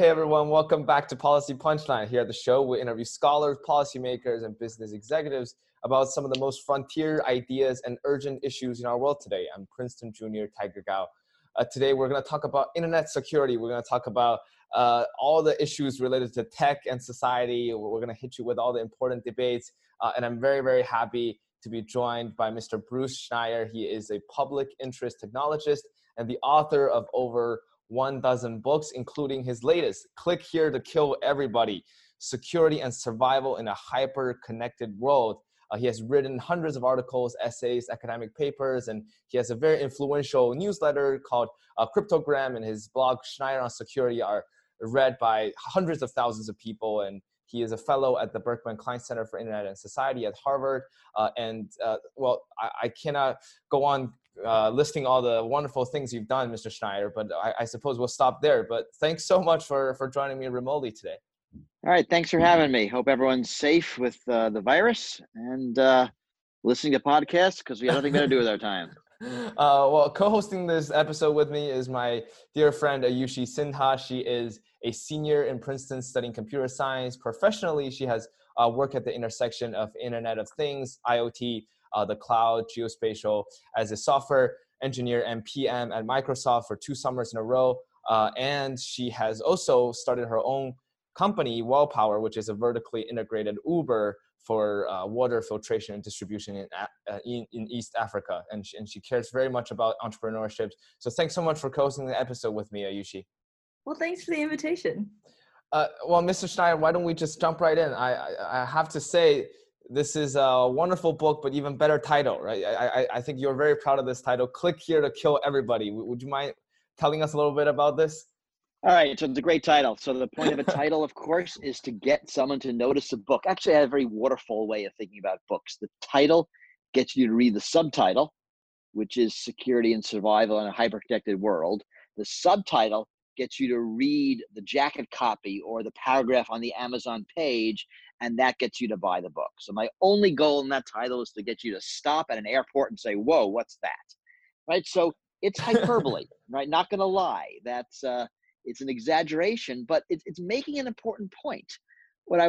Hey everyone, welcome back to Policy Punchline. Here at the show, we interview scholars, policymakers, and business executives about some of the most frontier ideas and urgent issues in our world today. I'm Princeton Jr. Tiger Gao. Today we're going to talk about internet security. We're going to talk about all the issues related to tech and society. We're going to hit you with all the important debates. And I'm very, very happy to be joined by Mr. Bruce Schneier. He is a public interest technologist and the author of over 1 dozen books, including his latest, Click Here to Kill Everybody, Security and Survival in a Hyper-Connected World. He has written hundreds of articles, essays, academic papers, and he has a very influential newsletter called Cryptogram, and his blog, Schneier on Security, are read by hundreds of thousands of people, and he is a fellow at the Berkman Klein Center for Internet and Society at Harvard, and I cannot go on listing all the wonderful things you've done, Mr. Schneier, but I suppose we'll stop there. But thanks so much for joining me remotely today. All right, thanks for having me. Hope everyone's safe with the virus and listening to podcasts because we have nothing better to do with our time. Well, co-hosting this episode with me is my dear friend Ayushi Sindha. She is a senior in Princeton studying computer science. Professionally, she has worked at the intersection of Internet of Things, IoT, the cloud, geospatial, as a software engineer and PM at Microsoft for 2 summers in a row. And she has also started her own company, WellPower, which is a vertically integrated Uber for water filtration and distribution in East Africa. And she cares very much about entrepreneurship. So thanks so much for co-hosting the episode with me, Ayushi. Well, thanks for the invitation. Well, Mr. Schneier, why don't we just jump right in? I have to say, this is a wonderful book, but even better title, right? I think you're very proud of this title, Click Here to Kill Everybody. Would you mind telling us a little bit about this? All right, so it's a great title. So the point of a title, of course, is to get someone to notice a book. Actually, I have a very waterfall way of thinking about books. The title gets you to read the subtitle, which is Security and Survival in a Hyper-Connected World. The subtitle gets you to read the jacket copy or the paragraph on the Amazon page, and that gets you to buy the book. So my only goal in that title is to get you to stop at an airport and say, whoa, what's that? Right? So it's hyperbole, right? Not going to lie. That's it's an exaggeration, but it's making an important point. What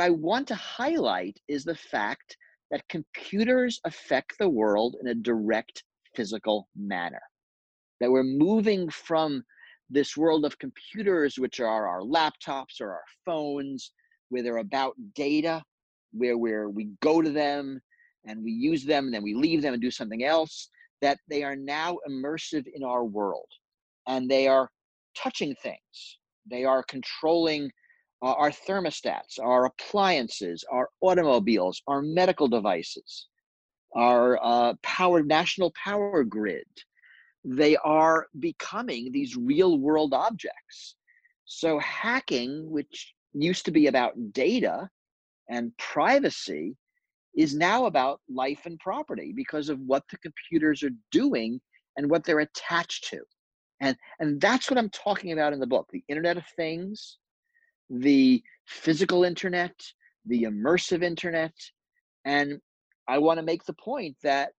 I want to highlight is the fact that computers affect the world in a direct physical manner. That we're moving from this world of computers, which are our laptops or our phones, where they're about data, where we go to them and we use them and then we leave them and do something else, that they are now immersive in our world. And they are touching things. They are controlling our thermostats, our appliances, our automobiles, our medical devices, our national power grid. They are becoming these real world objects. So hacking, which used to be about data and privacy, is now about life and property because of what the computers are doing and what they're attached to. And that's what I'm talking about in the book, the Internet of Things, the physical internet, the immersive internet. And I want to make the point that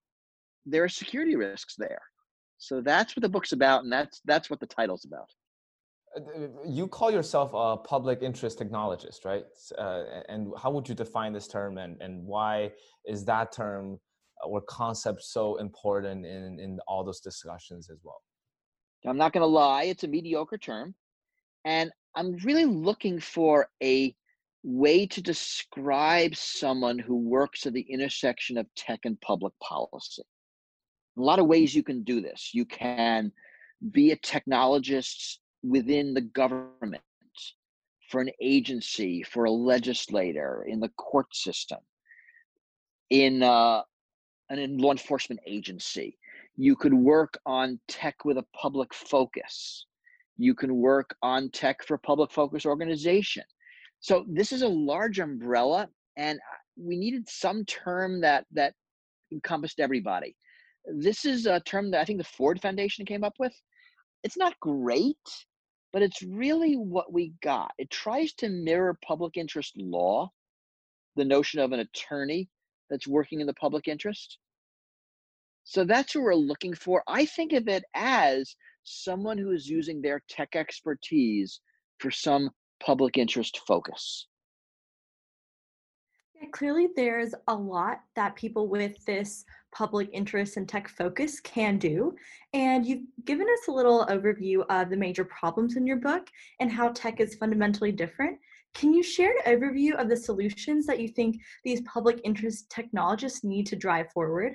there are security risks there. So that's what the book's about, and that's what the title's about. You call yourself a public interest technologist, right? And how would you define this term, and why is that term or concept so important in all those discussions as well? I'm not going to lie, it's a mediocre term, and I'm really looking for a way to describe someone who works at the intersection of tech and public policy. A lot of ways you can do this. You can be a technologist within the government, for an agency, for a legislator, in the court system, in law enforcement agency. You could work on tech with a public focus. You can work on tech for public focus organization. So this is a large umbrella, and we needed some term that encompassed everybody. This is a term that I think the Ford Foundation came up with. It's not great, but it's really what we got. It tries to mirror public interest law, the notion of an attorney that's working in the public interest. So that's what we're looking for. I think of it as someone who is using their tech expertise for some public interest focus? Yeah, clearly, there's a lot that people with this public interest and tech focus can do. And you've given us a little overview of the major problems in your book and how tech is fundamentally different. Can you share an overview of the solutions that you think these public interest technologists need to drive forward?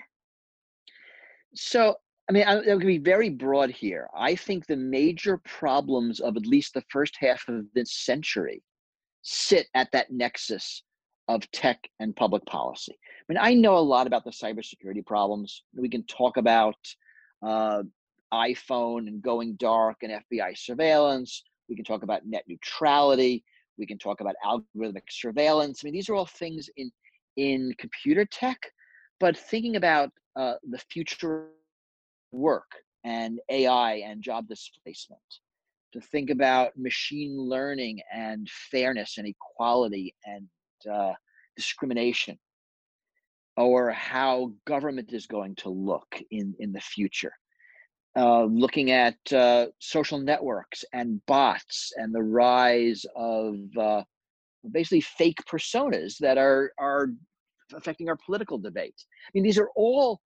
So, I mean, I'm going to be very broad here. I think the major problems of at least the first half of this century sit at that nexus of tech and public policy. I mean, I know a lot about the cybersecurity problems. We can talk about iPhone and going dark and FBI surveillance. We can talk about net neutrality. We can talk about algorithmic surveillance. I mean, these are all things in computer tech, but thinking about the future work and AI and job displacement, to think about machine learning and fairness and equality and discrimination, or how government is going to look in the future. Looking at social networks and bots and the rise of basically fake personas that are affecting our political debate. I mean, these are all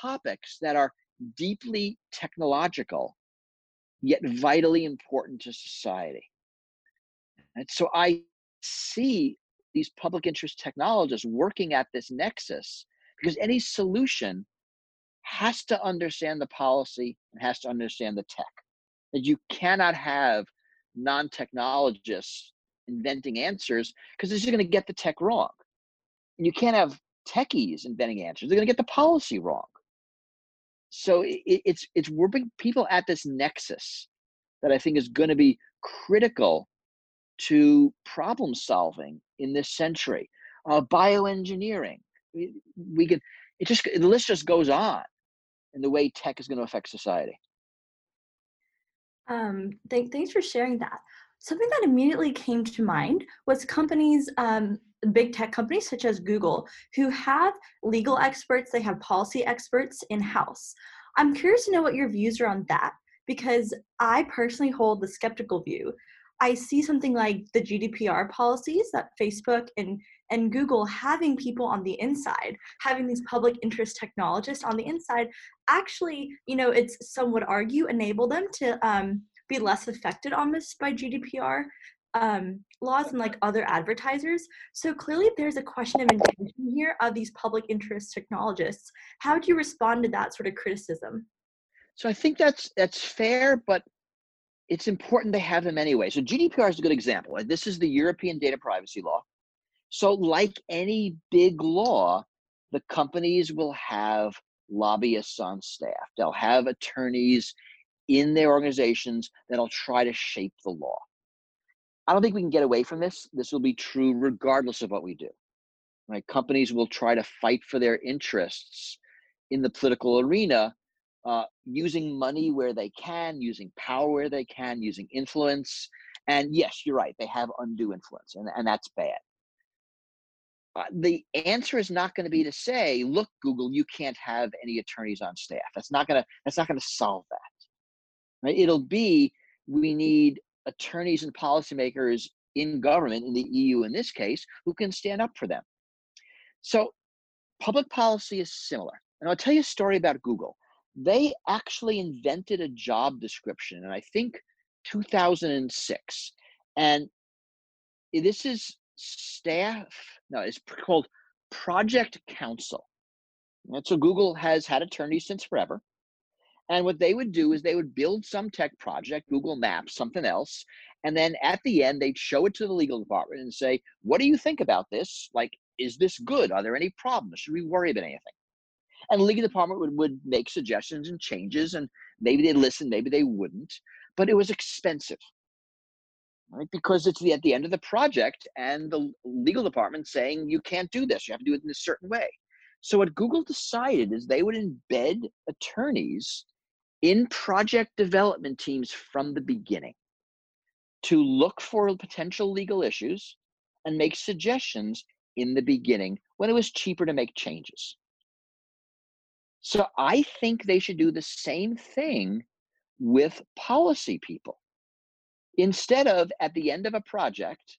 topics that are deeply technological, yet vitally important to society. And so I see these public interest technologists working at this nexus, because any solution has to understand the policy and has to understand the tech. That you cannot have non-technologists inventing answers, because this is going to get the tech wrong. And you can't have techies inventing answers. They're going to get the policy wrong. So it's working people at this nexus that I think is going to be critical to problem solving in this century. Bioengineering. The list just goes on, and the way tech is going to affect society. Thanks for sharing that. Something that immediately came to mind was companies, big tech companies such as Google, who have legal experts, they have policy experts in-house. I'm curious to know what your views are on that, because I personally hold the skeptical view. I see something like the GDPR policies that Facebook and Google having people on the inside, having these public interest technologists on the inside, actually, you know, it's, some would argue, enable them to be less affected almost by GDPR laws and like other advertisers. So clearly there's a question of intention here of these public interest technologists. How do you respond to that sort of criticism? So I think that's fair, but it's important to have them anyway. So GDPR is a good example. This is the European data privacy law. So like any big law, the companies will have lobbyists on staff. They'll have attorneys in their organizations that'll try to shape the law. I don't think we can get away from this. This will be true regardless of what we do. Right? Companies will try to fight for their interests in the political arena, using money where they can, using power where they can, using influence. And yes, you're right, they have undue influence, and that's bad. The answer is not going to be to say, look, Google, you can't have any attorneys on staff. That's not going to solve that. Right? It'll be, we need attorneys and policymakers in government, in the EU in this case, who can stand up for them. So public policy is similar. And I'll tell you a story about Google. They actually invented a job description in, I think, 2006. And this is it's called Project Counsel. And so Google has had attorneys since forever. And what they would do is they would build some tech project, Google Maps, something else. And then at the end, they'd show it to the legal department and say, what do you think about this? Like, is this good? Are there any problems? Should we worry about anything? And the legal department would make suggestions and changes, and maybe they'd listen, maybe they wouldn't, but it was expensive, right? Because it's at the end of the project and the legal department saying, you can't do this, you have to do it in a certain way. So what Google decided is they would embed attorneys in project development teams from the beginning to look for potential legal issues and make suggestions in the beginning when it was cheaper to make changes. So I think they should do the same thing with policy people. Instead of at the end of a project,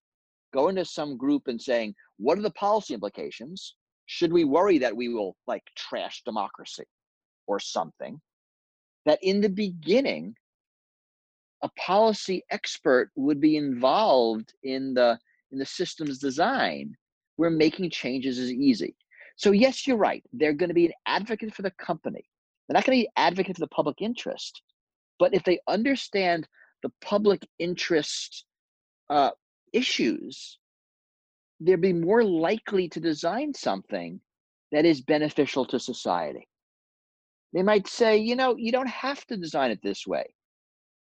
going to some group and saying, what are the policy implications? Should we worry that we will like trash democracy or something? That in the beginning, a policy expert would be involved in the system's design, where making changes is easy. So yes, you're right. They're going to be an advocate for the company. They're not going to be an advocate for the public interest. But if they understand the public interest issues, they'll be more likely to design something that is beneficial to society. They might say, you know, you don't have to design it this way,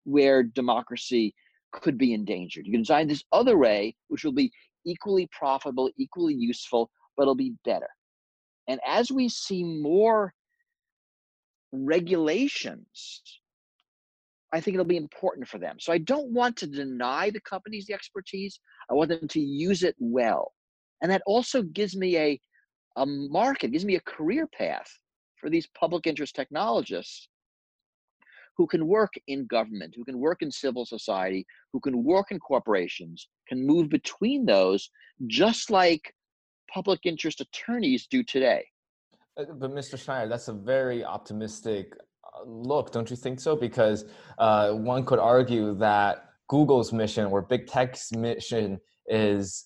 where democracy could be endangered. You can design this other way, which will be equally profitable, equally useful, but it'll be better. And as we see more regulations, I think it'll be important for them. So I don't want to deny the companies the expertise. I want them to use it well. And that also gives me a market, gives me a career path for these public interest technologists who can work in government, who can work in civil society, who can work in corporations, can move between those, just like public interest attorneys do today. But Mr. Schneier, that's a very optimistic look, don't you think so? Because one could argue that Google's mission or big tech's mission is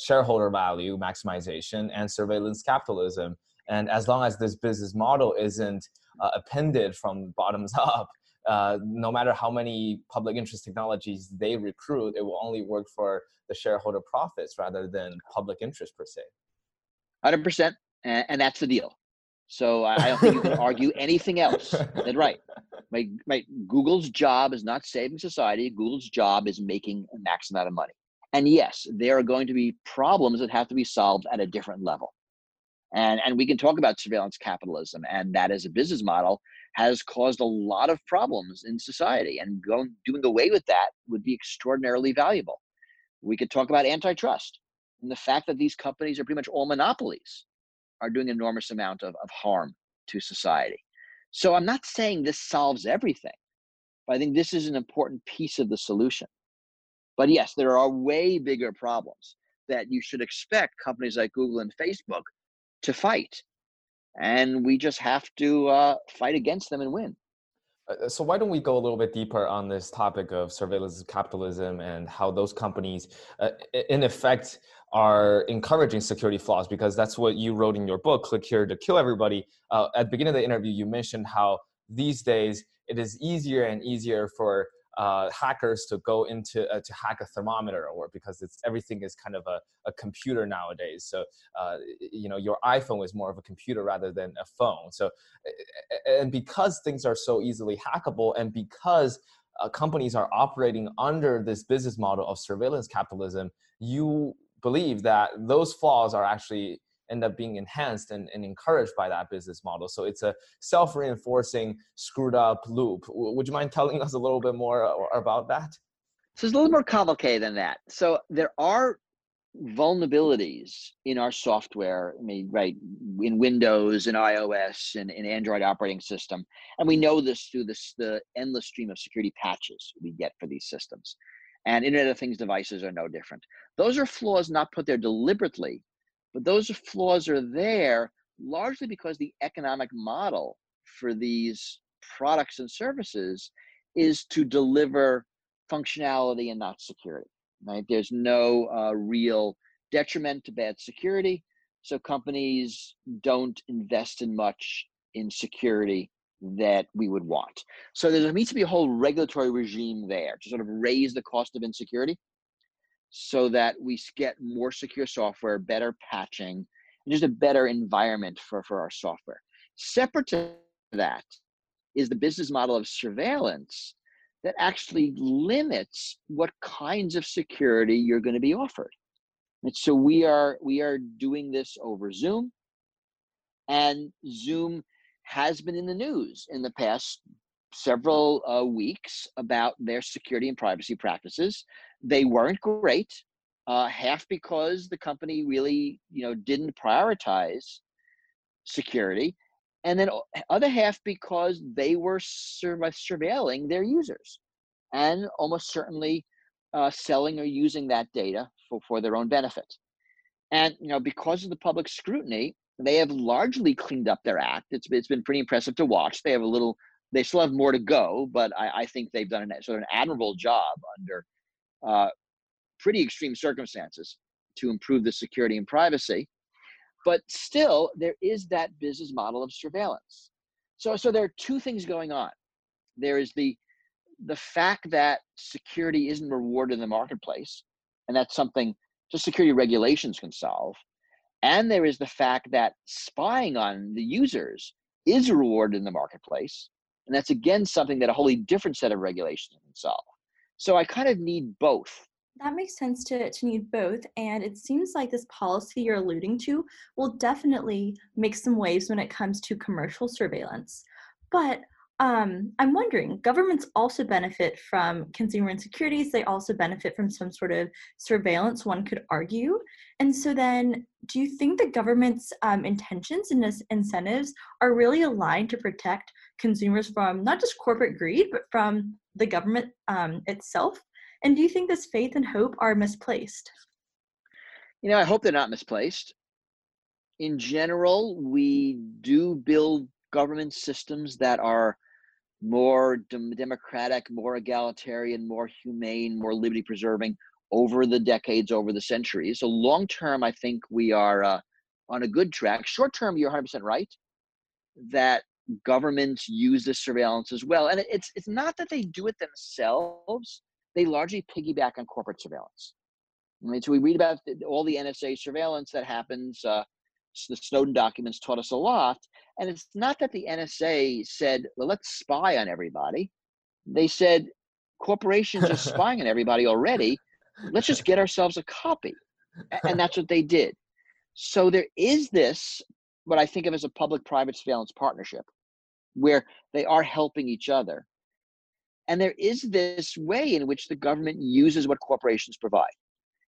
shareholder value maximization and surveillance capitalism. And as long as this business model isn't appended from bottoms up, no matter how many public interest technologies they recruit, it will only work for the shareholder profits rather than public interest per se. 100%, and that's the deal. So I don't think you can argue anything else. That's right. My Google's job is not saving society. Google's job is making a max amount of money. And yes, there are going to be problems that have to be solved at a different level. And we can talk about surveillance capitalism, and that as a business model has caused a lot of problems in society, and doing away with that would be extraordinarily valuable. We could talk about antitrust and the fact that these companies are pretty much all monopolies are doing an enormous amount of harm to society. So I'm not saying this solves everything, but I think this is an important piece of the solution. But yes, there are way bigger problems that you should expect companies like Google and Facebook to fight, and we just have to fight against them and win. So why don't we go a little bit deeper on this topic of surveillance capitalism and how those companies in effect are encouraging security flaws, because that's what you wrote in your book, Click Here to Kill Everybody. At the beginning of the interview, you mentioned how these days it is easier and easier for hackers to go into to hack a thermometer, or because it's everything is kind of a computer nowadays. So you know, your iPhone is more of a computer rather than a phone. So, and because things are so easily hackable, and because companies are operating under this business model of surveillance capitalism, you believe that those flaws are actually end up being enhanced and encouraged by that business model. So it's a self-reinforcing, screwed up loop. Would you mind telling us a little bit more about that? So it's a little more complicated than that. So there are vulnerabilities in our software, I mean, right, in Windows and iOS and in Android operating system. And we know this through the endless stream of security patches we get for these systems. And Internet of Things devices are no different. Those are flaws not put there deliberately, but those flaws are there largely because the economic model for these products and services is to deliver functionality and not security, right? There's no real detriment to bad security. So companies don't invest in much in security that we would want. So there needs to be a whole regulatory regime there to sort of raise the cost of insecurity, so that we get more secure software, better patching, and just a better environment for our software. Separate to that is the business model of surveillance that actually limits what kinds of security you're going to be offered. And so we are doing this over Zoom, and Zoom has been in the news in the past several weeks about their security and privacy practices. They weren't great, half because the company really, you know, didn't prioritize security, and then other half because they were surveilling their users, and almost certainly selling or using that data for their own benefit. And because of the public scrutiny, they have largely cleaned up their act. It's been pretty impressive to watch. They have a little, they still have more to go, but I think they've done sort of an admirable job under pretty extreme circumstances to improve the security and privacy. But still, there is that business model of surveillance. So there are two things going on. There is the fact that security isn't rewarded in the marketplace, and that's something just security regulations can solve. And there is the fact that spying on the users is rewarded in the marketplace, and that's again something that a wholly different set of regulations can solve. So I kind of need both. That makes sense to need both, and it seems like this policy you're alluding to will definitely make some waves when it comes to commercial surveillance. But I'm wondering, governments also benefit from consumer insecurities. They also benefit from some sort of surveillance, one could argue. And so then, do you think the government's intentions and incentives are really aligned to protect consumers from not just corporate greed, but from the government itself? And do you think this faith and hope are misplaced? I hope they're not misplaced. In general, we do build government systems that are more democratic, more egalitarian, more humane, more liberty-preserving over the decades, over the centuries. So long-term, I think we are on a good track. Short-term, you're 100% right that governments use this surveillance as well. And it's not that they do it themselves. They largely piggyback on corporate surveillance. So we read about all the NSA surveillance that happens. The Snowden documents taught us a lot. And it's not that the NSA said, well, let's spy on everybody. They said, corporations are spying on everybody already. Let's just get ourselves a copy. And that's what they did. So there is this, what I think of as a public-private surveillance partnership, where they are helping each other. And there is this way in which the government uses what corporations provide.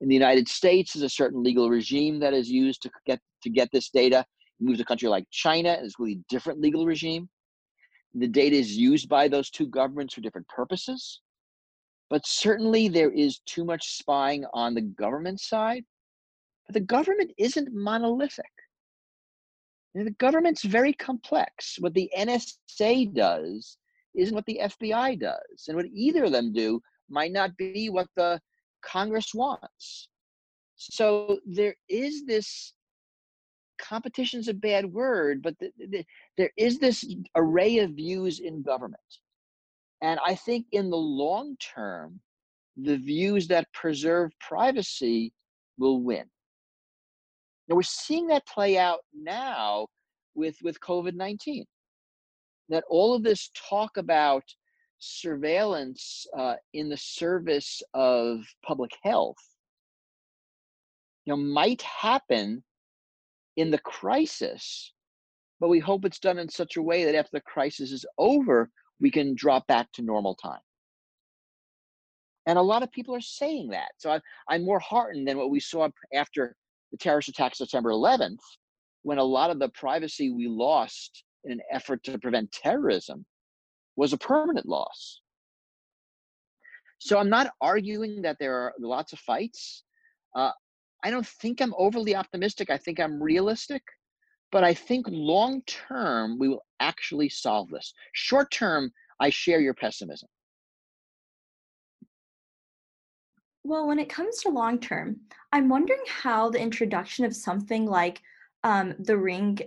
In the United States, there's a certain legal regime that is used to get this data. You move to a country like China, and it's a really different legal regime. The data is used by those two governments for different purposes. But certainly there is too much spying on the government side. But the government isn't monolithic. The government's very complex. What the NSA does isn't what the FBI does. And what either of them do might not be what the Congress wants. So there is this, competition's a bad word, but there is this array of views in government. And I think in the long term, the views that preserve privacy will win. Now we're seeing that play out now with COVID-19. That all of this talk about surveillance in the service of public health might happen in the crisis, but we hope it's done in such a way that after the crisis is over, we can drop back to normal time. And a lot of people are saying that. So I'm more heartened than what we saw after the terrorist attack September 11th, when a lot of the privacy we lost in an effort to prevent terrorism was a permanent loss. So I'm not arguing that there are lots of fights. I don't think I'm overly optimistic. I think I'm realistic, but I think long-term, we will actually solve this. Short-term, I share your pessimism. Well, when it comes to long-term, I'm wondering how the introduction of something like the Ring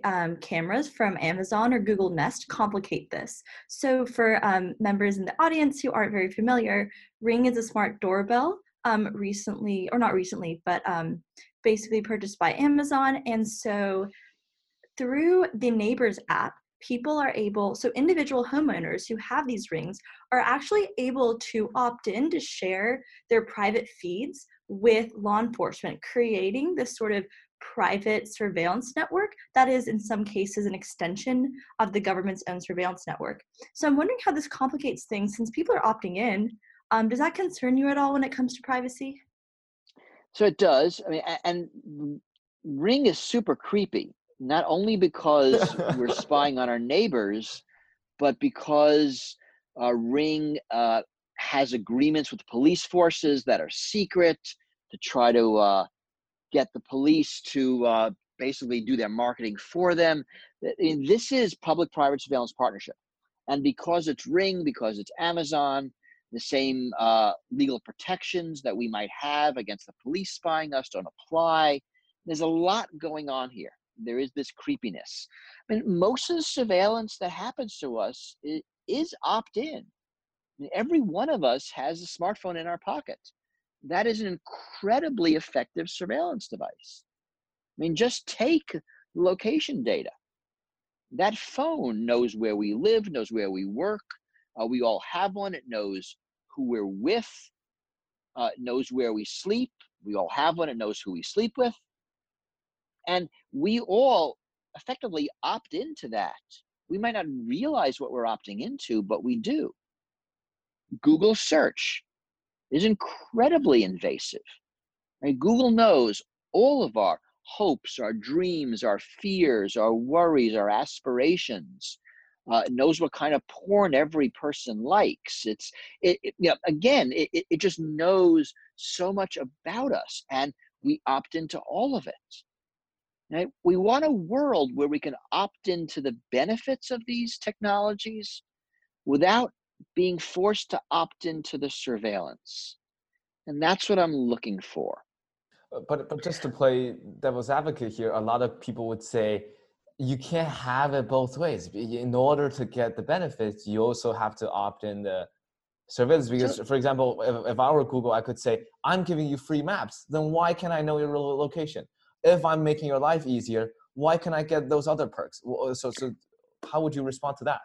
cameras from Amazon or Google Nest complicate this. So for members in the audience who aren't very familiar, Ring is a smart doorbell basically purchased by Amazon. And so through the Neighbors app, people are able, so individual homeowners who have these Rings are actually able to opt in to share their private feeds with law enforcement, creating this sort of private surveillance network that is in some cases an extension of the government's own surveillance network. So I'm wondering how this complicates things since people are opting in. Does that concern you at all when it comes to privacy? So it does. I mean, and Ring is super creepy, not only because we're spying on our neighbors, but because Ring has agreements with police forces that are secret to try to get the police to basically do their marketing for them. This is public-private surveillance partnership. And because it's Ring, because it's Amazon, the same legal protections that we might have against the police spying us don't apply. There's a lot going on here. There is this creepiness. I mean, most of the surveillance that happens to us is opt-in. I mean, every one of us has a smartphone in our pocket. That is an incredibly effective surveillance device. I mean, just take location data. That phone knows where we live, knows where we work. We all have one. It knows who we're with. It knows where we sleep. We all have one. It knows who we sleep with. And we all effectively opt into that. We might not realize what we're opting into, but we do. Google search is incredibly invasive. Right? Google knows all of our hopes, our dreams, our fears, our worries, our aspirations. It knows what kind of porn every person likes. It just knows so much about us, and we opt into all of it. Right? We want a world where we can opt into the benefits of these technologies without being forced to opt into the surveillance. And that's what I'm looking for. But just to play devil's advocate here, a lot of people would say, you can't have it both ways. In order to get the benefits, you also have to opt in the surveillance. Because, for example, if I were Google, I could say, I'm giving you free maps. Then why can't I know your location? If I'm making your life easier, why can I get those other perks? So how would you respond to that?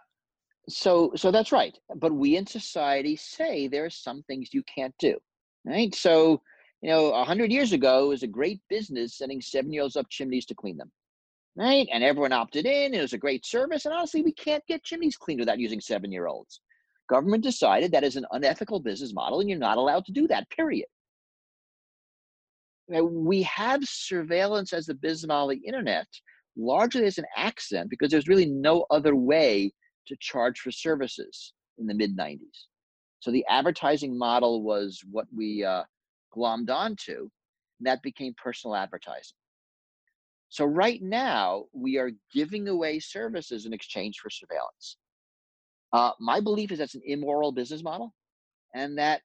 So that's right. But we in society say there are some things you can't do, right? So, 100 years ago, it was a great business sending seven-year-olds up chimneys to clean them, right? And everyone opted in. It was a great service. And honestly, we can't get chimneys cleaned without using seven-year-olds. Government decided that is an unethical business model, and you're not allowed to do that, period. We have surveillance as the business model of the internet largely as an accident because there's really no other way to charge for services in the mid-90s. So the advertising model was what we glommed onto, and that became personal advertising. So right now, we are giving away services in exchange for surveillance. My belief is that's an immoral business model, and that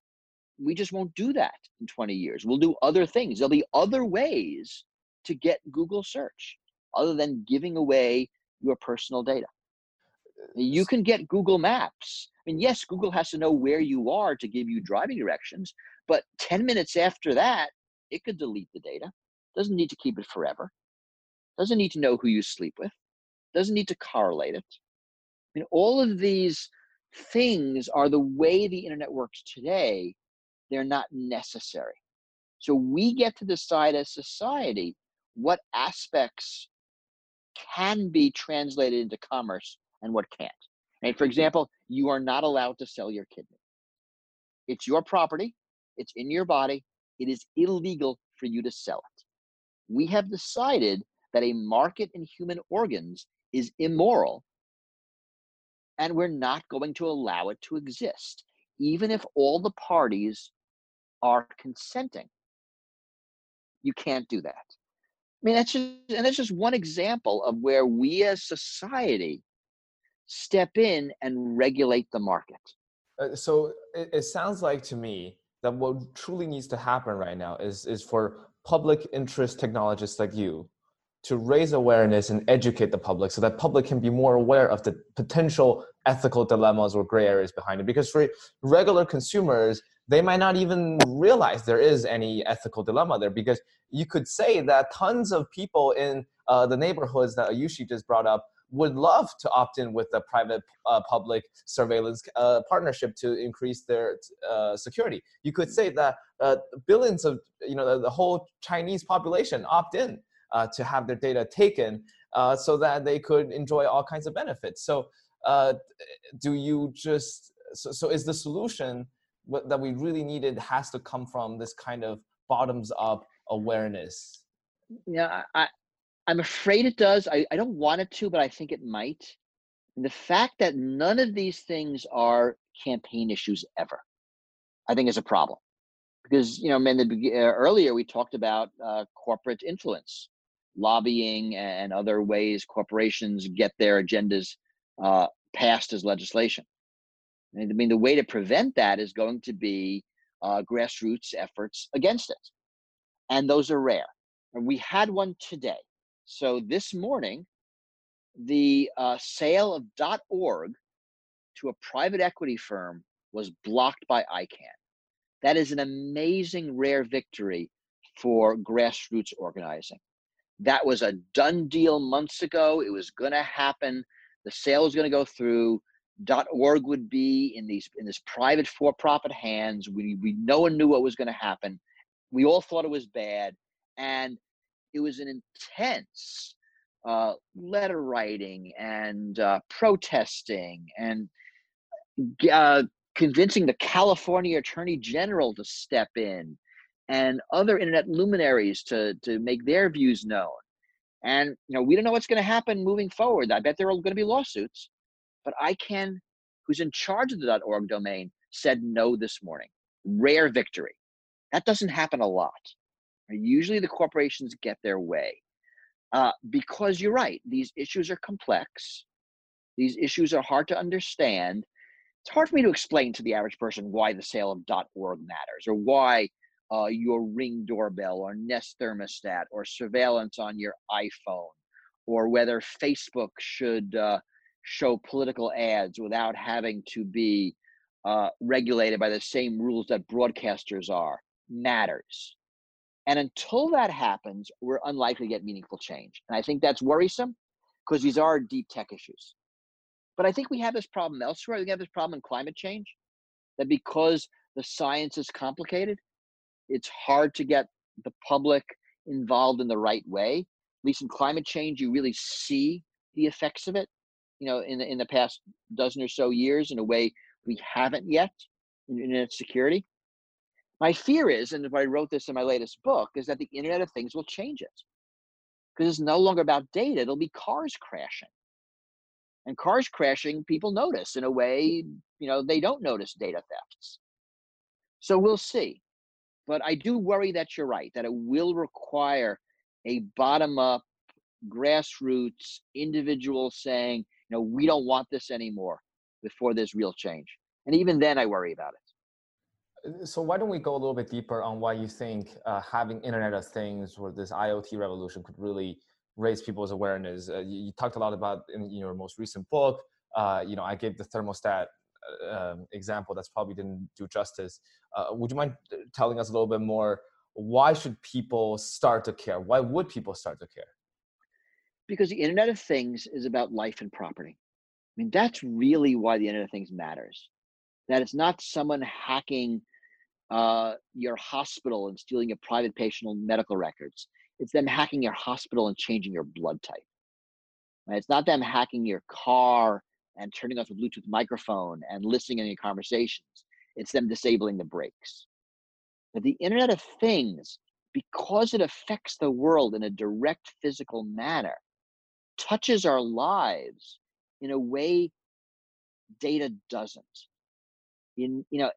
we just won't do that in 20 years. We'll do other things. There'll be other ways to get Google search other than giving away your personal data. You can get Google Maps. I mean, yes, Google has to know where you are to give you driving directions, but 10 minutes after that, it could delete the data. Doesn't need to keep it forever. Doesn't need to know who you sleep with. Doesn't need to correlate it. I mean, all of these things are the way the internet works today. They're not necessary. So we get to decide as society what aspects can be translated into commerce and what can't. And for example, you are not allowed to sell your kidney. It's your property. It's in your body. It is illegal for you to sell it. We have decided that a market in human organs is immoral, and we're not going to allow it to exist, even if all the parties are consenting. You can't do that. I mean, that's just one example of where we as society step in and regulate the market. So it sounds like to me that what truly needs to happen right now is for public interest technologists like you to raise awareness and educate the public so that public can be more aware of the potential ethical dilemmas or gray areas behind it. Because for regular consumers, they might not even realize there is any ethical dilemma there, because you could say that tons of people in the neighborhoods that Ayushi just brought up would love to opt in with the private public surveillance partnership to increase their security. You could say that billions of, the whole Chinese population opt in to have their data taken so that they could enjoy all kinds of benefits. So is the solution that we really needed has to come from this kind of bottoms up awareness? Yeah, I'm afraid it does. I don't want it to, but I think it might. And the fact that none of these things are campaign issues ever. I think is a problem. Because, you know, earlier we talked about corporate influence, lobbying and other ways corporations get their agendas passed as legislation. And I mean, the way to prevent that is going to be grassroots efforts against it. And those are rare. And we had one today. So this morning, the sale of .org to a private equity firm was blocked by ICANN. That is an amazing, rare victory for grassroots organizing. That was a done deal months ago. It was going to happen. The sale was going to go through. .org would be in this private for-profit hands. We no one knew what was going to happen. We all thought it was bad, and it was an intense letter writing and protesting and convincing the California Attorney General to step in and other internet luminaries to make their views known. And you know, we don't know what's going to happen moving forward. I bet there are going to be lawsuits. But ICANN, who's in charge of the .org domain, said no this morning. Rare victory. That doesn't happen a lot. Usually the corporations get their way. Because you're right, these issues are complex. These issues are hard to understand. It's hard for me to explain to the average person why the sale of .org matters, or why your Ring doorbell or Nest thermostat or surveillance on your iPhone, or whether Facebook should show political ads without having to be regulated by the same rules that broadcasters are, matters. And until that happens, we're unlikely to get meaningful change. And I think that's worrisome, because these are deep tech issues. But I think we have this problem elsewhere. We have this problem in climate change, that because the science is complicated, it's hard to get the public involved in the right way. At least in climate change, you really see the effects of it, you know, in the past dozen or so years in a way we haven't yet in internet security. My fear is, and if I wrote this in my latest book, is that the Internet of Things will change it. Because it's no longer about data, it'll be cars crashing. And cars crashing, people notice in a way, you know, they don't notice data thefts. So we'll see. But I do worry that you're right, that it will require a bottom-up, grassroots, individual saying, you know, we don't want this anymore before there's real change. And even then I worry about it. So why don't we go a little bit deeper on why you think having Internet of Things or this IoT revolution could really raise people's awareness. You talked a lot about in your most recent book, you know, I gave the thermostat example that's probably didn't do justice. Would you mind telling us a little bit more? Why should people start to care? Why would people start to care? Because the Internet of Things is about life and property. I mean, that's really why the Internet of Things matters. That it's not someone hacking your hospital and stealing your private patient medical records. It's them hacking your hospital and changing your blood type. Right? It's not them hacking your car and turning off a Bluetooth microphone and listening to any conversations. It's them disabling the brakes. But the Internet of Things, because it affects the world in a direct physical manner, touches our lives in a way data doesn't. You know,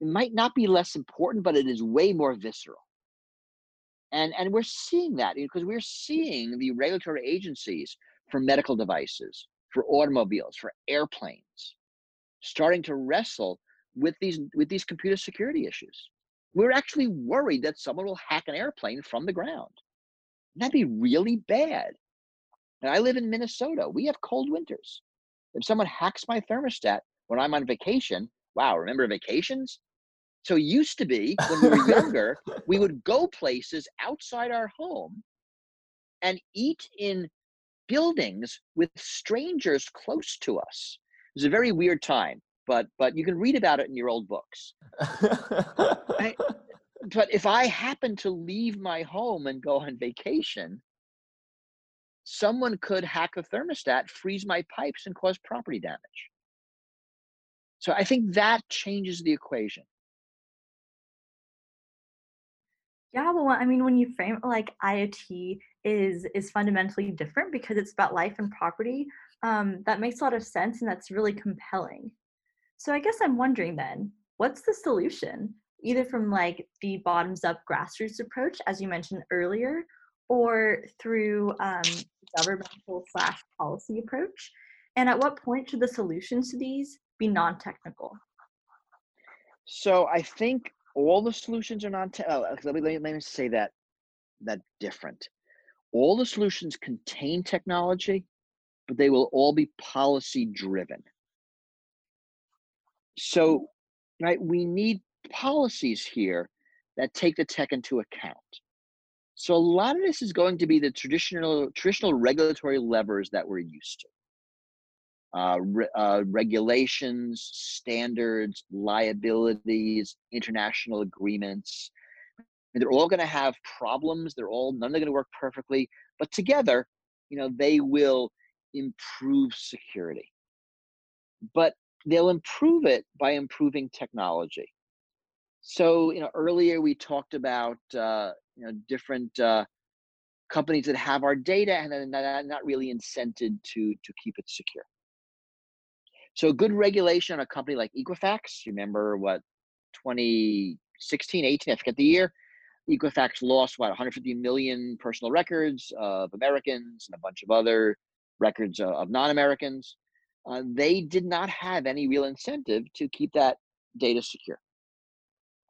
it might not be less important, but it is way more visceral. And we're seeing that, because we're seeing the regulatory agencies for medical devices, for automobiles, for airplanes, starting to wrestle with these computer security issues. We're actually worried that someone will hack an airplane from the ground. That'd be really bad. And I live in Minnesota. We have cold winters. If someone hacks my thermostat when I'm on vacation, wow, remember vacations? So it used to be, when we were younger, we would go places outside our home and eat in buildings with strangers close to us. It was a very weird time, but you can read about it in your old books. But if I happen to leave my home and go on vacation, someone could hack a thermostat, freeze my pipes, and cause property damage. So I think that changes the equation. Yeah, well, I mean, when you frame it like IoT is fundamentally different because it's about life and property, that makes a lot of sense, and that's really compelling. So I guess I'm wondering then, what's the solution? Either from like the bottoms up grassroots approach, as you mentioned earlier, or through governmental / policy approach? And at what point should the solutions to these be non-technical? So I think all the solutions are non-technical. Let me say that different. All the solutions contain technology, but they will all be policy driven. So, right, we need policies here that take the tech into account. So a lot of this is going to be the traditional regulatory levers that we're used to. Regulations, standards, liabilities, international agreements. And they're all going to have problems. None of them are going to work perfectly, but together, you know, they will improve security. But they'll improve it by improving technology. So, you know, earlier we talked about you know, different companies that have our data and that are not really incented to keep it secure. So good regulation on a company like Equifax, you remember what, 2016, 18, I forget the year, Equifax lost what, 150 million personal records of Americans and a bunch of other records of non-Americans. They did not have any real incentive to keep that data secure.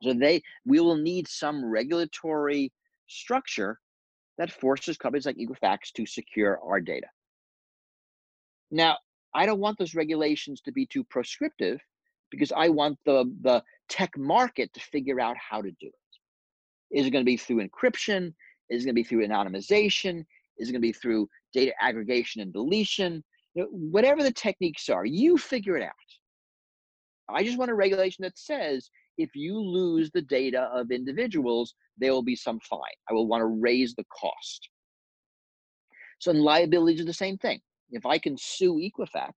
So we will need some regulatory structure that forces companies like Equifax to secure our data. Now, I don't want those regulations to be too prescriptive because I want the tech market to figure out how to do it. Is it going to be through encryption? Is it going to be through anonymization? Is it going to be through data aggregation and deletion? You know, whatever the techniques are, you figure it out. I just want a regulation that says, if you lose the data of individuals, there will be some fine. I will want to raise the cost. So in liabilities are the same thing. If I can sue Equifax,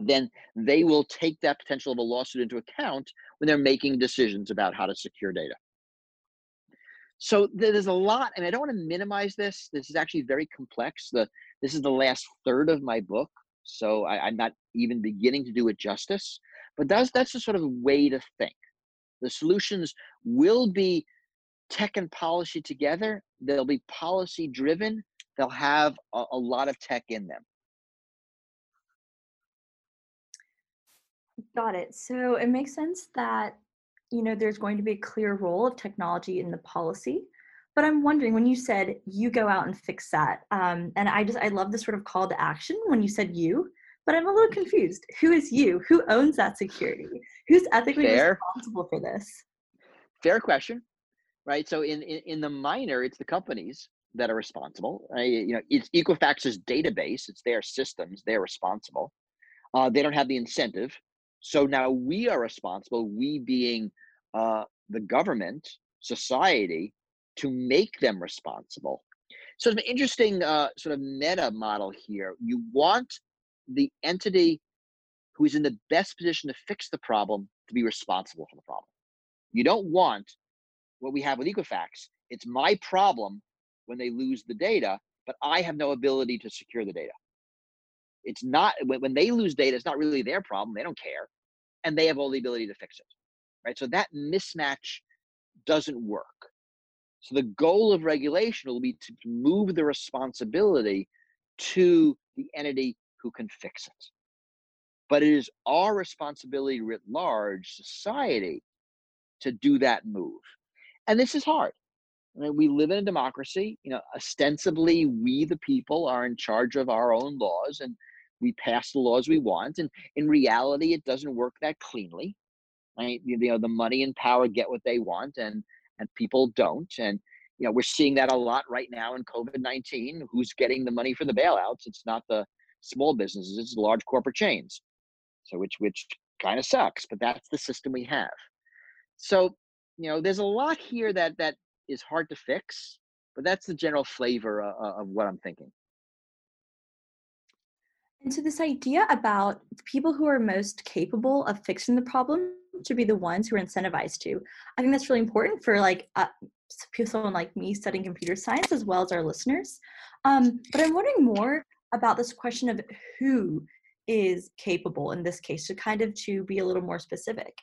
then they will take that potential of a lawsuit into account when they're making decisions about how to secure data. So there's a lot, and I don't want to minimize this. This is actually very complex. This is the last third of my book, so I'm not even beginning to do it justice. But that's the sort of way to think. The solutions will be tech and policy together. They'll be policy driven. They'll have a lot of tech in them. Got it. So it makes sense that, you know, there's going to be a clear role of technology in the policy. But I'm wondering, when you said you go out and fix that, and I love the sort of call to action when you said you. But I'm a little confused. Who is you? Who owns that security? Who's ethically responsible for this? Fair question, right? So in the minor, it's the companies that are responsible. You know, it's Equifax's database. It's their systems. They're responsible. They don't have the incentive. So now we are responsible, we being the government, society, to make them responsible. So it's an interesting sort of meta model here. You want the entity who is in the best position to fix the problem to be responsible for the problem. You don't want what we have with Equifax. It's my problem when they lose the data, but I have no ability to secure the data. It's not, when they lose data, it's not really their problem. They don't care. And they have all the ability to fix it, right? So that mismatch doesn't work. So the goal of regulation will be to move the responsibility to the entity who can fix it. But it is our responsibility writ large, society, to do that move. And this is hard. I mean, we live in a democracy. You know, ostensibly, we the people are in charge of our own laws and we pass the laws we want. And in reality, it doesn't work that cleanly. Right? You know, the money and power get what they want and people don't. And you know, we're seeing that a lot right now in COVID-19. Who's getting the money for the bailouts? It's not the small businesses, it's large corporate chains. So which kind of sucks, but that's the system we have. So, you know, there's a lot here that is hard to fix, but that's the general flavor of what I'm thinking. And so this idea about the people who are most capable of fixing the problem should be the ones who are incentivized to. I think that's really important for like someone like me studying computer science as well as our listeners. But I'm wondering more about this question of who is capable in this case, to kind of to be a little more specific.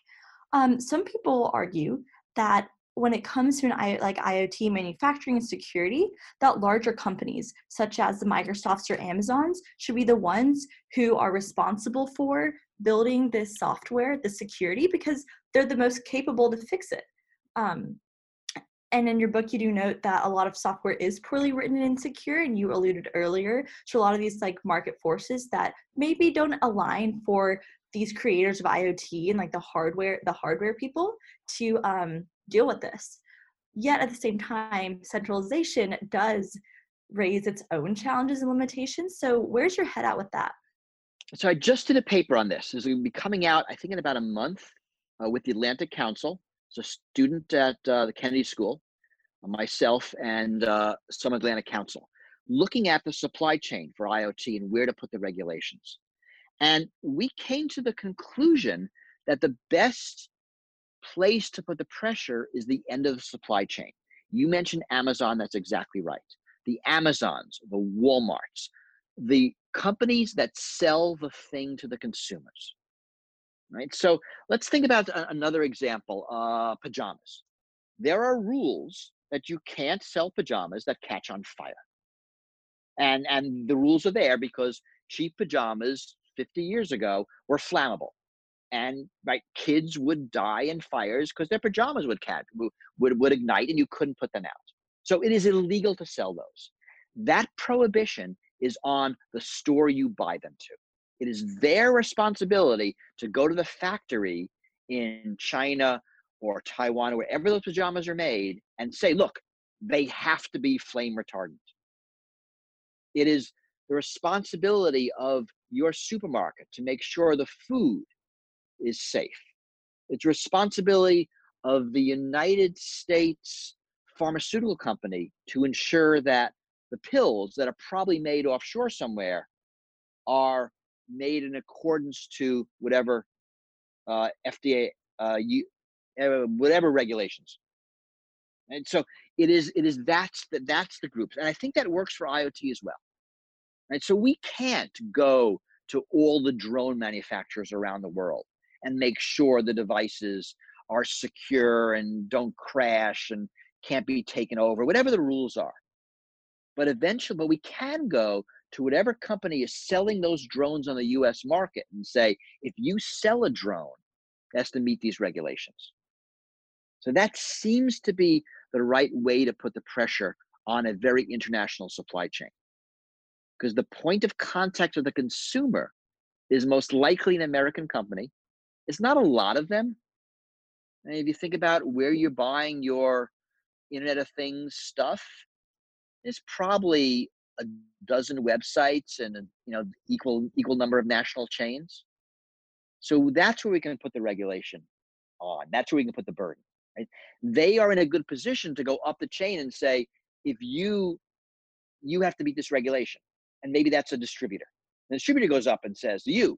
Some people argue that when it comes to an IoT manufacturing and security, that larger companies such as the Microsofts or Amazons should be the ones who are responsible for building this software, the security, because they're the most capable to fix it. And in your book, you do note that a lot of software is poorly written and insecure, and you alluded earlier to a lot of these like market forces that maybe don't align for these creators of IoT and like the hardware people to deal with this. Yet at the same time, centralization does raise its own challenges and limitations. So where's your head at with that? So I just did a paper on this. It's going to be coming out, I think, in about a month with the Atlantic Council. It's a student at the Kennedy School, myself, and some Atlantic Council, looking at the supply chain for IoT and where to put the regulations. And we came to the conclusion that the best place to put the pressure is the end of the supply chain. You mentioned Amazon, that's exactly right. The Amazons, the Walmarts, the companies that sell the thing to the consumers. Right? So let's think about another example, pajamas. There are rules that you can't sell pajamas that catch on fire. And the rules are there because cheap pajamas 50 years ago were flammable. And right, kids would die in fires because their pajamas would ignite and you couldn't put them out. So it is illegal to sell those. That prohibition is on the store you buy them to. It is their responsibility to go to the factory in China or Taiwan, wherever those pajamas are made, and say, look, they have to be flame retardant. It is the responsibility of your supermarket to make sure the food is safe. It's responsibility of the United States pharmaceutical company to ensure that the pills that are probably made offshore somewhere are made in accordance to whatever FDA, whatever regulations. And so it is that's the group. And I think that works for IoT as well. And so we can't go to all the drone manufacturers around the world and make sure the devices are secure and don't crash and can't be taken over, whatever the rules are. But eventually, but we can go to whatever company is selling those drones on the US market and say, if you sell a drone, that's to meet these regulations. So that seems to be the right way to put the pressure on a very international supply chain. Because the point of contact of the consumer is most likely an American company. It's not a lot of them. And if you think about where you're buying your Internet of Things stuff, it's probably a dozen websites and equal number of national chains. So that's where we can put the regulation on. That's where we can put the burden. Right? They are in a good position to go up the chain and say, if you have to meet this regulation, and maybe that's a distributor. The distributor goes up and says, you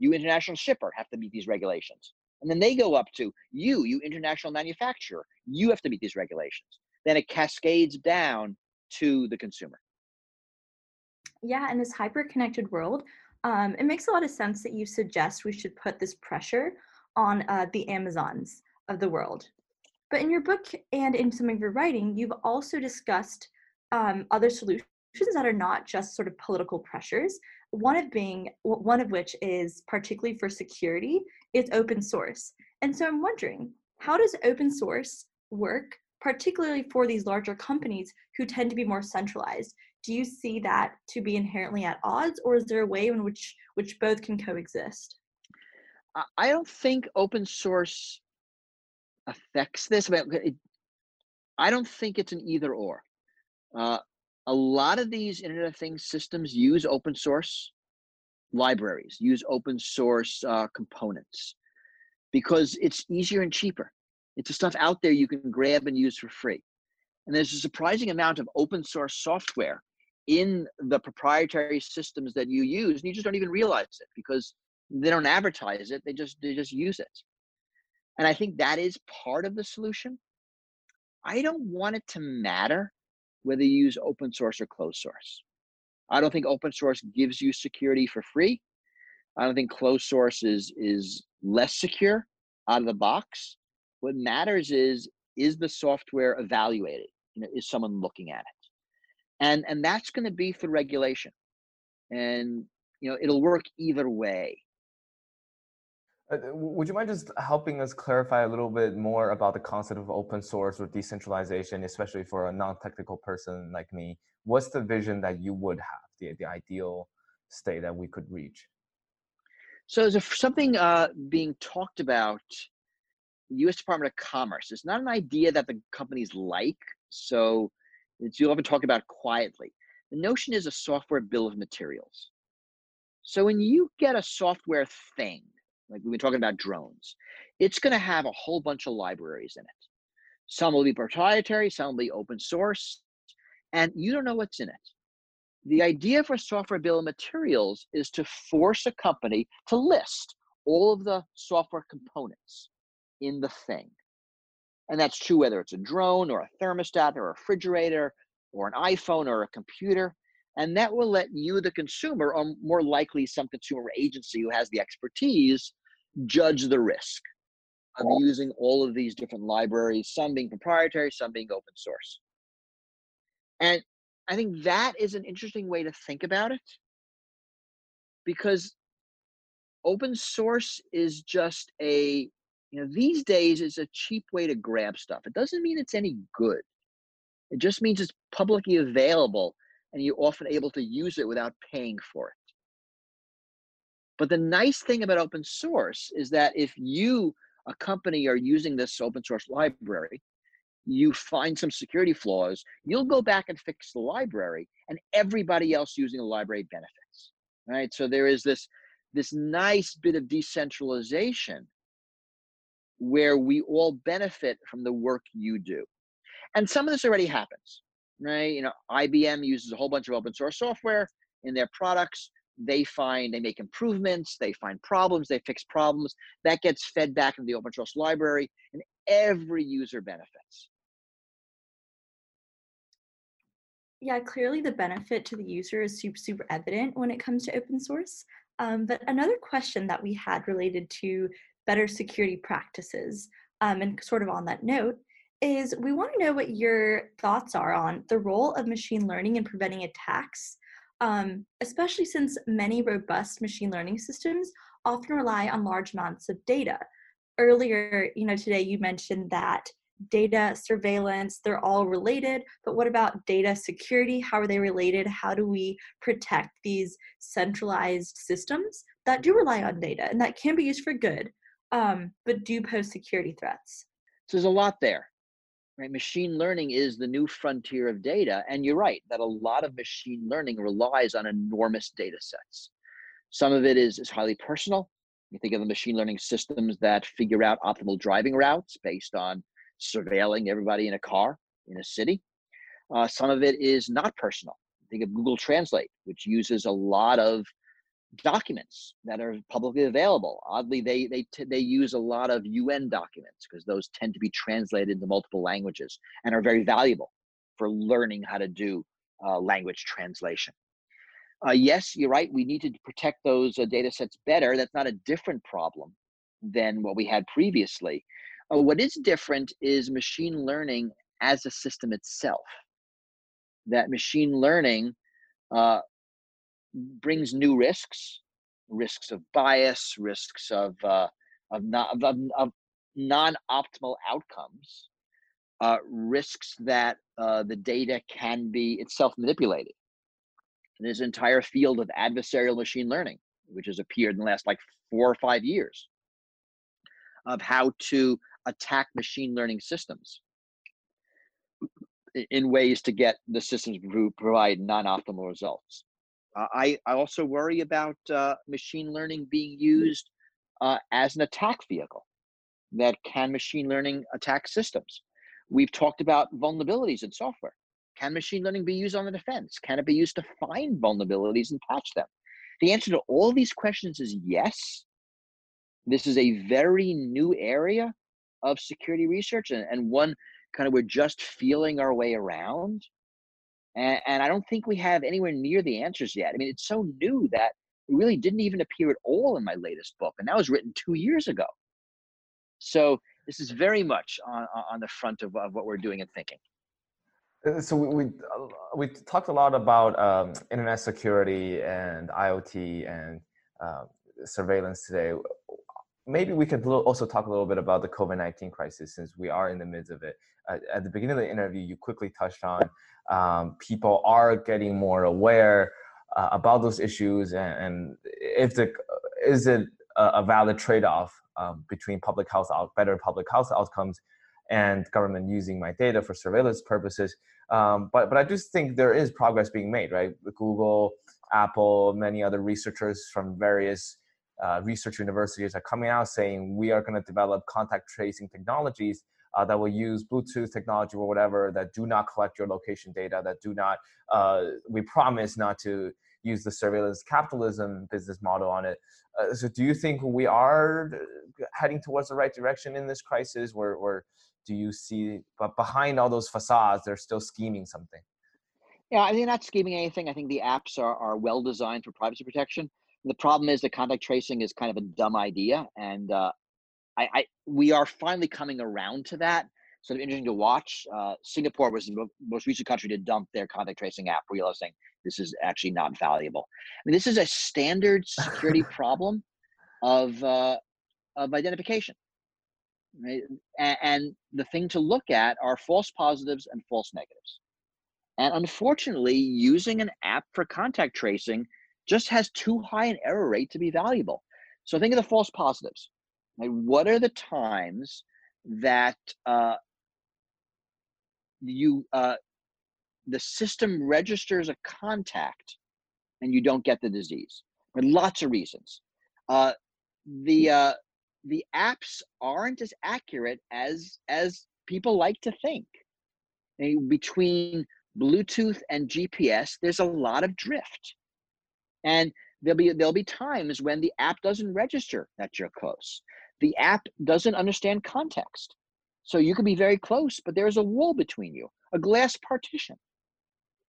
international shipper have to meet these regulations. And then they go up to you international manufacturer, you have to meet these regulations. Then it cascades down to the consumer. Yeah, in this hyper-connected world, it makes a lot of sense that you suggest we should put this pressure on the Amazons of the world. But in your book and in some of your writing, you've also discussed other solutions that are not just sort of political pressures. One of which is particularly for security is open source. And so I'm wondering, how does open source work, particularly for these larger companies who tend to be more centralized? Do you see that to be inherently at odds, or is there a way in which both can coexist? I don't think open source affects this. I don't think it's an either or. A lot of these Internet of Things systems use open source libraries, use open source components, because it's easier and cheaper. It's the stuff out there you can grab and use for free. And there's a surprising amount of open source software in the proprietary systems that you use, and you just don't even realize it because they don't advertise it, they just use it. And I think that is part of the solution. I don't want it to matter whether you use open source or closed source. I don't think open source gives you security for free. I don't think closed source is less secure out of the box. What matters is the software evaluated? You know, is someone looking at it? And that's going to be through regulation. And, you know, it'll work either way. Would you mind just helping us clarify a little bit more about the concept of open source or decentralization, especially for a non-technical person like me? What's the vision that you would have, the ideal state that we could reach? So there's something being talked about, U.S. Department of Commerce. It's not an idea that the companies like, so you'll often talk about quietly. The notion is a software bill of materials. So when you get a software thing, like we've been talking about drones, it's going to have a whole bunch of libraries in it. Some will be proprietary, some will be open source, and you don't know what's in it. The idea for software bill of materials is to force a company to list all of the software components in the thing. And that's true whether it's a drone or a thermostat or a refrigerator or an iPhone or a computer. And that will let you, the consumer, or more likely some consumer agency who has the expertise, judge the risk of using all of these different libraries, some being proprietary, some being open source. And I think that is an interesting way to think about it, because open source is just a, you know, these days it's a cheap way to grab stuff. It doesn't mean it's any good. It just means it's publicly available and you're often able to use it without paying for it. But the nice thing about open source is that if you, a company, are using this open source library, you find some security flaws, you'll go back and fix the library, and everybody else using the library benefits, right? So there is this nice bit of decentralization where we all benefit from the work you do. And some of this already happens, right? You know, IBM uses a whole bunch of open source software in their products. They make improvements, they find problems, they fix problems. That gets fed back into the open source library, and every user benefits. Yeah, clearly the benefit to the user is super, super evident when it comes to open source. But another question that we had related to better security practices, and sort of on that note, is we want to know what your thoughts are on the role of machine learning in preventing attacks, especially since many robust machine learning systems often rely on large amounts of data. Earlier, you know, today you mentioned that data surveillance, they're all related, but what about data security? How are they related? How do we protect these centralized systems that do rely on data and that can be used for good, but do pose security threats? So there's a lot there, right? Machine learning is the new frontier of data. And you're right that a lot of machine learning relies on enormous data sets. Some of it is highly personal. You think of the machine learning systems that figure out optimal driving routes based on surveilling everybody in a car in a city. Some of it is not personal. Think of Google Translate, which uses a lot of documents that are publicly available. Oddly, they use a lot of UN documents because those tend to be translated into multiple languages and are very valuable for learning how to do language translation. Yes, you're right. We need to protect those data sets better. That's not a different problem than what we had previously. What is different is machine learning as a system itself. That machine learning brings new risks, risks of bias, risks of non-optimal outcomes, risks that the data can be itself manipulated. There's an entire field of adversarial machine learning, which has appeared in the last like 4 or 5 years, of how to attack machine learning systems in ways to get the systems to provide non-optimal results. I also worry about machine learning being used as an attack vehicle. That can machine learning attack systems? We've talked about vulnerabilities in software. Can machine learning be used on the defense? Can it be used to find vulnerabilities and patch them? The answer to all these questions is yes. This is a very new area of security research and one kind of we're just feeling our way around. And I don't think we have anywhere near the answers yet. I mean, it's so new that really didn't even appear at all in my latest book. And that was written 2 years ago. So this is very much on the front of what we're doing and thinking. So we talked a lot about internet security and IoT and surveillance today. Maybe we could also talk a little bit about the COVID-19 crisis, since we are in the midst of it. At the beginning of the interview, you quickly touched on people are getting more aware about those issues, and if is it a valid trade-off between better public health outcomes and government using my data for surveillance purposes. But I just think there is progress being made, right? Google, Apple, many other researchers from various research universities are coming out saying, we are gonna develop contact tracing technologies that will use Bluetooth technology or whatever, that do not collect your location data, that do not, we promise not to use the surveillance capitalism business model on it. So do you think we are heading towards the right direction in this crisis, or do you see, but behind all those facades, they're still scheming something? Yeah, I mean, they're not scheming anything. I think the apps are well designed for privacy protection. The problem is that contact tracing is kind of a dumb idea, and we are finally coming around to that. Sort of interesting to watch. Singapore was the most recent country to dump their contact tracing app, realizing this is actually not valuable. I mean, this is a standard security problem of identification. Right? And the thing to look at are false positives and false negatives. And unfortunately, using an app for contact tracing just has too high an error rate to be valuable. So think of the false positives. Like, what are the times that the system registers a contact and you don't get the disease for lots of reasons? The apps aren't as accurate as people like to think. Between Bluetooth and GPS, there's a lot of drift, and there'll be times when the app doesn't register that you're close. The app doesn't understand context, so you could be very close, but there's a wall between you, a glass partition,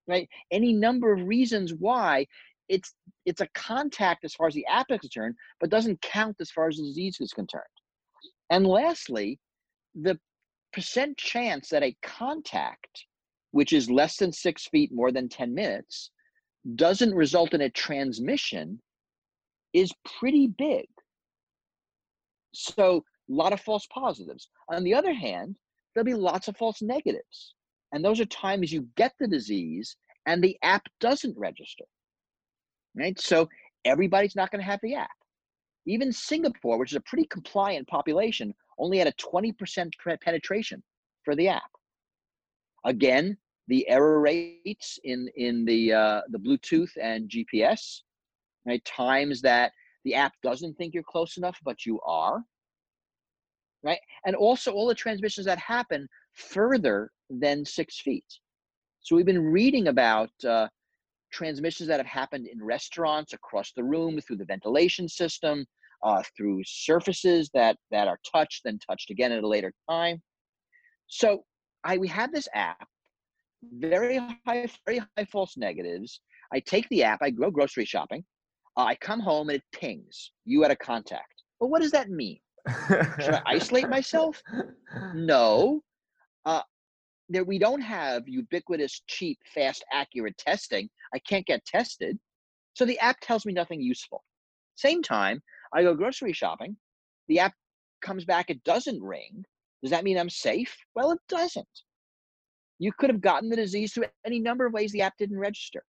right? Any number of reasons why it's a contact as far as the app is concerned, but doesn't count as far as the disease is concerned. And lastly, the percent chance that a contact, which is less than 6 feet, more than 10 minutes, doesn't result in a transmission is pretty big. So a lot of false positives. On the other hand, there'll be lots of false negatives. And those are times you get the disease and the app doesn't register, right? So everybody's not going to have the app. Even Singapore, which is a pretty compliant population, only had a 20% penetration for the app. Again, the error rates in the Bluetooth and GPS, right? Times that the app doesn't think you're close enough, but you are, right? And also all the transmissions that happen further than 6 feet. So we've been reading about transmissions that have happened in restaurants, across the room, through the ventilation system, through surfaces that are touched, then touched again at a later time. So we have this app, very high false negatives. I take the app, I go grocery shopping, I come home and it pings, you had a contact. Well, what does that mean? Should I isolate myself? No. That we don't have ubiquitous, cheap, fast, accurate testing. I can't get tested. So the app tells me nothing useful. Same time, I go grocery shopping. The app comes back, it doesn't ring. Does that mean I'm safe? Well, it doesn't. You could have gotten the disease through any number of ways the app didn't register.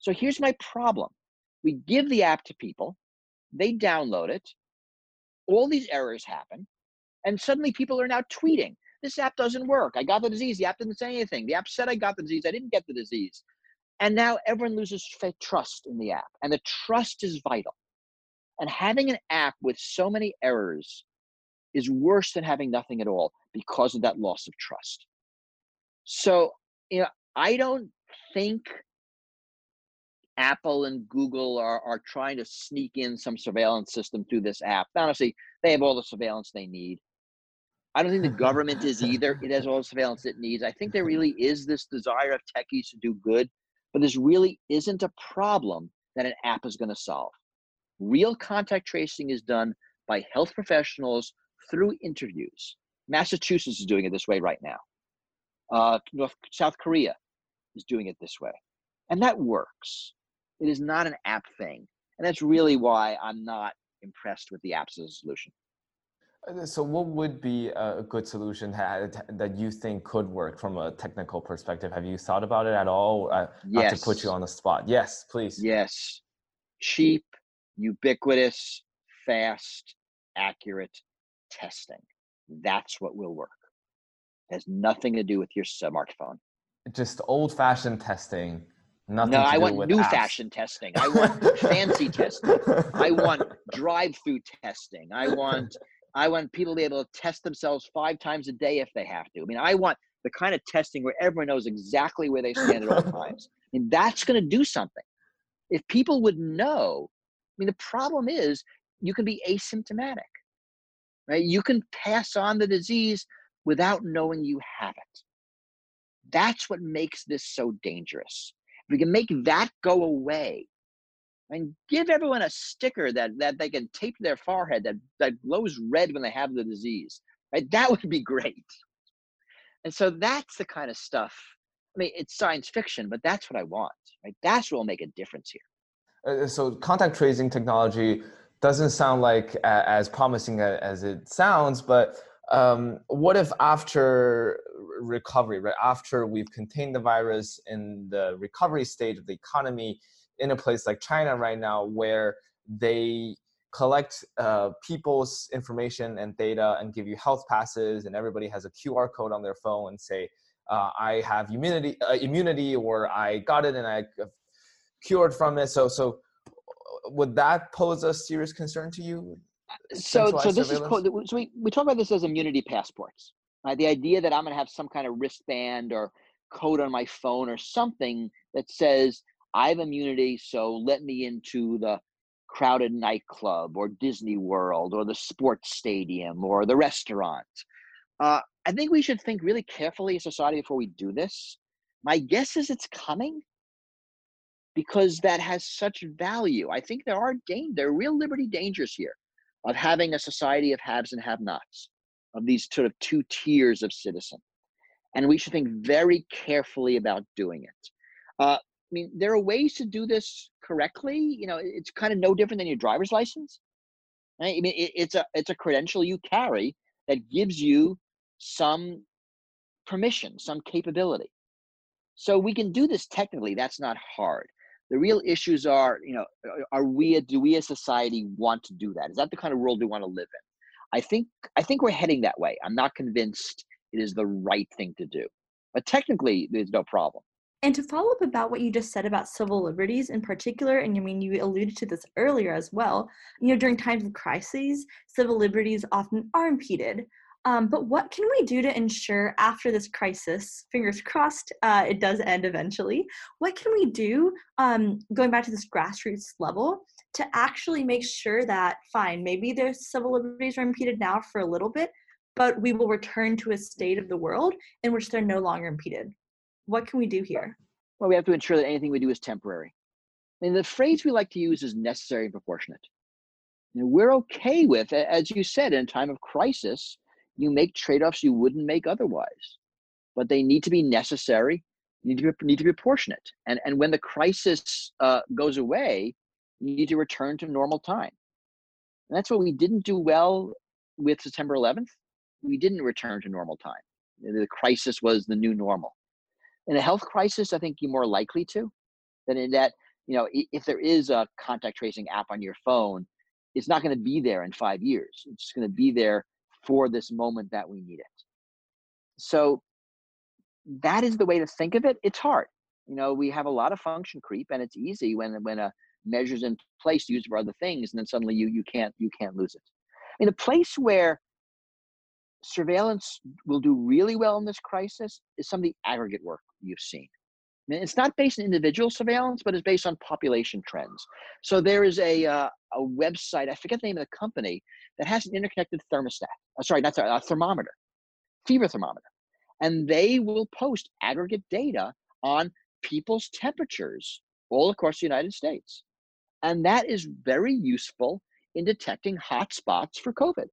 So here's my problem. We give the app to people, they download it, all these errors happen, and suddenly people are now tweeting, this app doesn't work, I got the disease, the app didn't say anything, the app said I got the disease, I didn't get the disease. And now everyone loses trust in the app, and the trust is vital. And having an app with so many errors is worse than having nothing at all because of that loss of trust. So, you know, I don't think Apple and Google are trying to sneak in some surveillance system through this app. Honestly, they have all the surveillance they need. I don't think the government is either. It has all the surveillance it needs. I think there really is this desire of techies to do good, but this really isn't a problem that an app is going to solve. real contact tracing is done by health professionals through interviews. Massachusetts is doing it this way right now. South Korea is doing it this way. And that works. It is not an app thing. And that's really why I'm not impressed with the apps as a solution. So what would be a good solution that you think could work from a technical perspective? Have you thought about it at all? Yes. Not to put you on the spot. Yes, please. Yes. Cheap, ubiquitous, fast, accurate testing. That's what will work. It has nothing to do with your smartphone. Just old-fashioned testing. Nothing no, I want new apps. Fashion testing. I want fancy testing. I want drive-through testing. I want people to be able to test themselves 5 times a day if they have to. I mean, I want the kind of testing where everyone knows exactly where they stand at all times. And that's going to do something. If people would know, I mean, the problem is you can be asymptomatic, right? You can pass on the disease without knowing you have it. That's what makes this so dangerous. If we can make that go away, and give everyone a sticker that they can tape to their forehead that glows red when they have the disease, right? That would be great. And so that's the kind of stuff. I mean, it's science fiction, but that's what I want, right? That's what will make a difference here. So contact tracing technology doesn't sound like as promising as it sounds, but what if after recovery, right? After we've contained the virus in the recovery stage of the economy, in a place like China right now, where they collect people's information and data and give you health passes, and everybody has a QR code on their phone and say, I have immunity, or I got it and I cured from it. So would that pose a serious concern to you? So this is called, so we talk about this as immunity passports, right? The idea that I'm going to have some kind of wristband or code on my phone or something that says, I have immunity, so let me into the crowded nightclub or Disney World or the sports stadium or the restaurant. I think we should think really carefully as a society before we do this. My guess is it's coming because that has such value. I think there are real liberty dangers here of having a society of haves and have-nots, of these sort of two tiers of citizen. And we should think very carefully about doing it. I mean, there are ways to do this correctly. You know, it's kind of no different than your driver's license. Right? I mean, it's a credential you carry that gives you some permission, some capability. So we can do this technically. That's not hard. The real issues are, you know, do we as society want to do that? Is that the kind of world we want to live in? I think we're heading that way. I'm not convinced it is the right thing to do. But technically, there's no problem. And to follow up about what you just said about civil liberties in particular, and I mean, you alluded to this earlier as well, you know, during times of crises, civil liberties often are impeded. But what can we do to ensure after this crisis, fingers crossed, it does end eventually, what can we do, going back to this grassroots level, to actually make sure that, fine, maybe their civil liberties are impeded now for a little bit, but we will return to a state of the world in which they're no longer impeded? What can we do here? Well, we have to ensure that anything we do is temporary. And the phrase we like to use is necessary and proportionate. And we're okay with, as you said, in a time of crisis, you make trade-offs you wouldn't make otherwise. But they need to be necessary, need to be proportionate. And when the crisis goes away, you need to return to normal time. And that's what we didn't do well with September 11th. We didn't return to normal time. The crisis was the new normal. In a health crisis, I think you're more likely to than in that, you know, if there is a contact tracing app on your phone, it's not going to be there in 5 years. It's going to be there for this moment that we need it. So that is the way to think of it. It's hard. You know, we have a lot of function creep, and it's easy when a measure's in place used for other things, and then suddenly you can't lose it. I mean, the place where surveillance will do really well in this crisis is some of the aggregate work you've seen. I mean, it's not based on individual surveillance, but it's based on population trends. So there is a website, I forget the name of the company, that has an interconnected thermometer, fever thermometer. And they will post aggregate data on people's temperatures all across the United States. And that is very useful in detecting hot spots for COVID.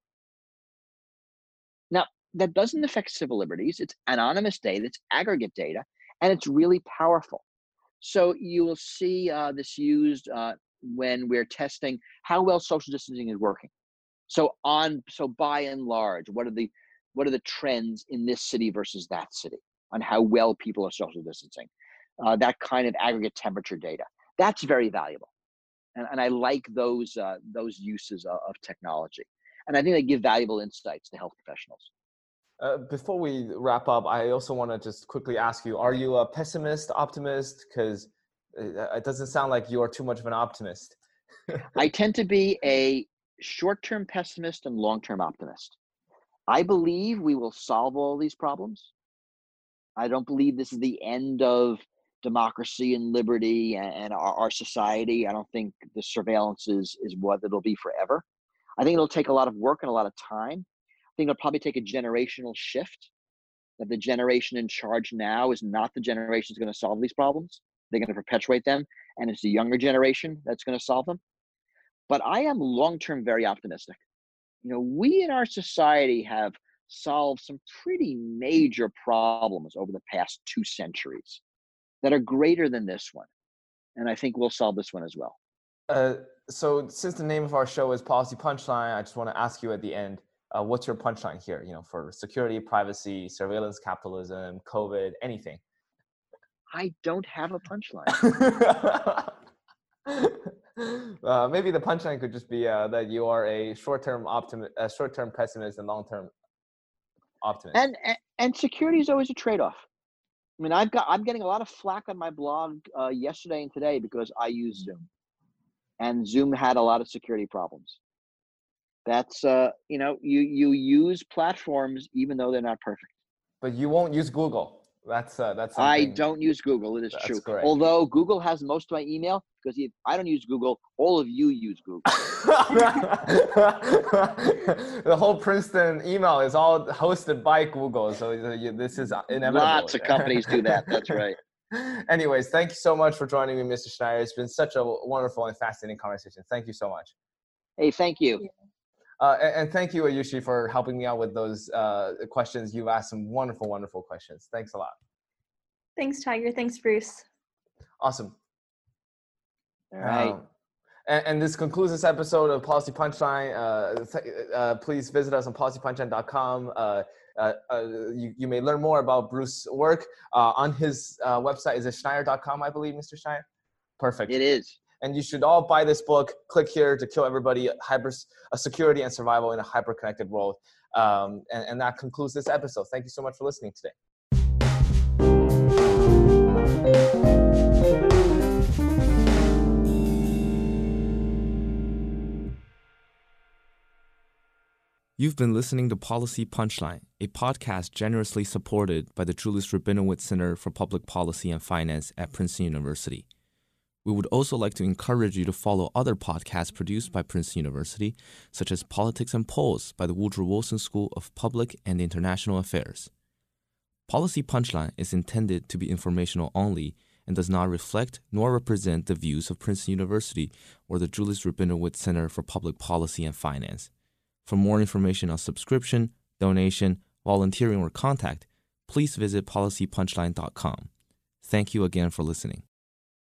Now, that doesn't affect civil liberties. It's anonymous data, it's aggregate data, and it's really powerful. So you will see this used when we're testing how well social distancing is working. So by and large, what are the trends in this city versus that city on how well people are social distancing? That kind of aggregate temperature data, that's very valuable. And I like those uses of technology. And I think they give valuable insights to health professionals. Before we wrap up, I also want to just quickly ask you, are you a pessimist, optimist? Because it doesn't sound like you are too much of an optimist. I tend to be a short-term pessimist and long-term optimist. I believe we will solve all these problems. I don't believe this is the end of democracy and liberty and our society. I don't think the surveillance is what it'll be forever. I think it'll take a lot of work and a lot of time. I think it'll probably take a generational shift, that the generation in charge now is not the generation that's going to solve these problems. They're going to perpetuate them, and it's the younger generation that's going to solve them. But I am long-term very optimistic. You know, we in our society have solved some pretty major problems over the past 2 centuries that are greater than this one. And I think we'll solve this one as well. So since the name of our show is Policy Punchline, I just want to ask you at the end, what's your punchline here, you know, for security, privacy, surveillance, capitalism, COVID, anything? I don't have a punchline. Maybe the punchline could just be that you are a short-term optimist, a short-term pessimist, and long-term optimist. And security is always a trade-off. I mean, I'm getting a lot of flack on my blog yesterday and today because I use Zoom, and Zoom had a lot of security problems. That's you know, you use platforms even though they're not perfect. But you won't use Google. That's something. I don't use Google. It is true. Correct. Although Google has most of my email, because if I don't use Google, all of you use Google. The whole Princeton email is all hosted by Google, so this is inevitable. Lots of companies do that. That's right. Anyways, thank you so much for joining me, Mr. Schneier. It's been such a wonderful and fascinating conversation. Thank you so much. Hey, thank you. And thank you, Ayushi, for helping me out with those questions. You've asked some wonderful, wonderful questions. Thanks a lot. Thanks, Tiger. Thanks, Bruce. Awesome. All right. And this concludes this episode of Policy Punchline. Please visit us on policypunchline.com. You may learn more about Bruce's work. On his website, is it Schneier.com, I believe, Mr. Schneier? Perfect. It is. And you should all buy this book, Click Here to Kill Everybody, Security and Survival in a Hyper-Connected World. And that concludes this episode. Thank you so much for listening today. You've been listening to Policy Punchline, a podcast generously supported by the Julius Rabinowitz Center for Public Policy and Finance at Princeton University. We would also like to encourage you to follow other podcasts produced by Princeton University, such as Politics and Polls by the Woodrow Wilson School of Public and International Affairs. Policy Punchline is intended to be informational only and does not reflect nor represent the views of Princeton University or the Julius Rabinowitz Center for Public Policy and Finance. For more information on subscription, donation, volunteering, or contact, please visit policypunchline.com. Thank you again for listening.